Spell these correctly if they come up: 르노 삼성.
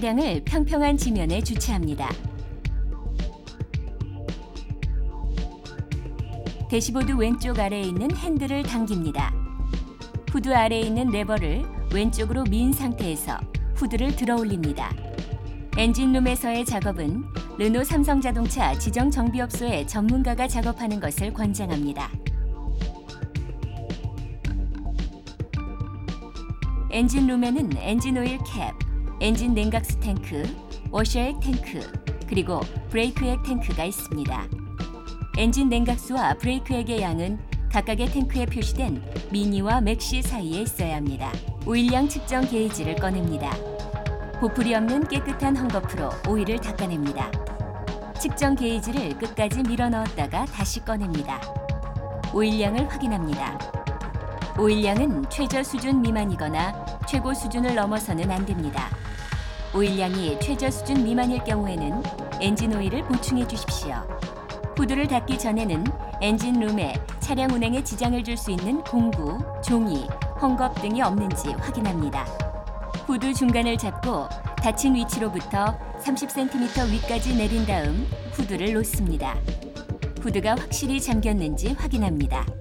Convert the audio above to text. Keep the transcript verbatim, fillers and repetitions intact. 차량을 평평한 지면에 주차합니다. 대시보드 왼쪽 아래에 있는 핸들을 당깁니다. 후드 아래에 있는 레버를 왼쪽으로 민 상태에서 후드를 들어 올립니다. 엔진룸에서의 작업은 르노 삼성 자동차 지정 정비업소의 전문가가 작업하는 것을 권장합니다. 엔진룸에는 엔진오일 캡, 엔진 냉각수 탱크, 워셔액 탱크, 그리고 브레이크액 탱크가 있습니다. 엔진 냉각수와 브레이크액의 양은 각각의 탱크에 표시된 미니와 맥시 사이에 있어야 합니다. 오일량 측정 게이지를 꺼냅니다. 보풀이 없는 깨끗한 헝겊으로 오일을 닦아냅니다. 측정 게이지를 끝까지 밀어넣었다가 다시 꺼냅니다. 오일량을 확인합니다. 오일량은 최저 수준 미만이거나 최고 수준을 넘어서는 안 됩니다. 오일량이 최저 수준 미만일 경우에는 엔진 오일을 보충해 주십시오. 후드를 닫기 전에는 엔진룸에 차량 운행에 지장을 줄 수 있는 공구, 종이, 헝겊 등이 없는지 확인합니다. 후드 중간을 잡고 닫힌 위치로부터 삼십 센티미터 위까지 내린 다음 후드를 놓습니다. 후드가 확실히 잠겼는지 확인합니다.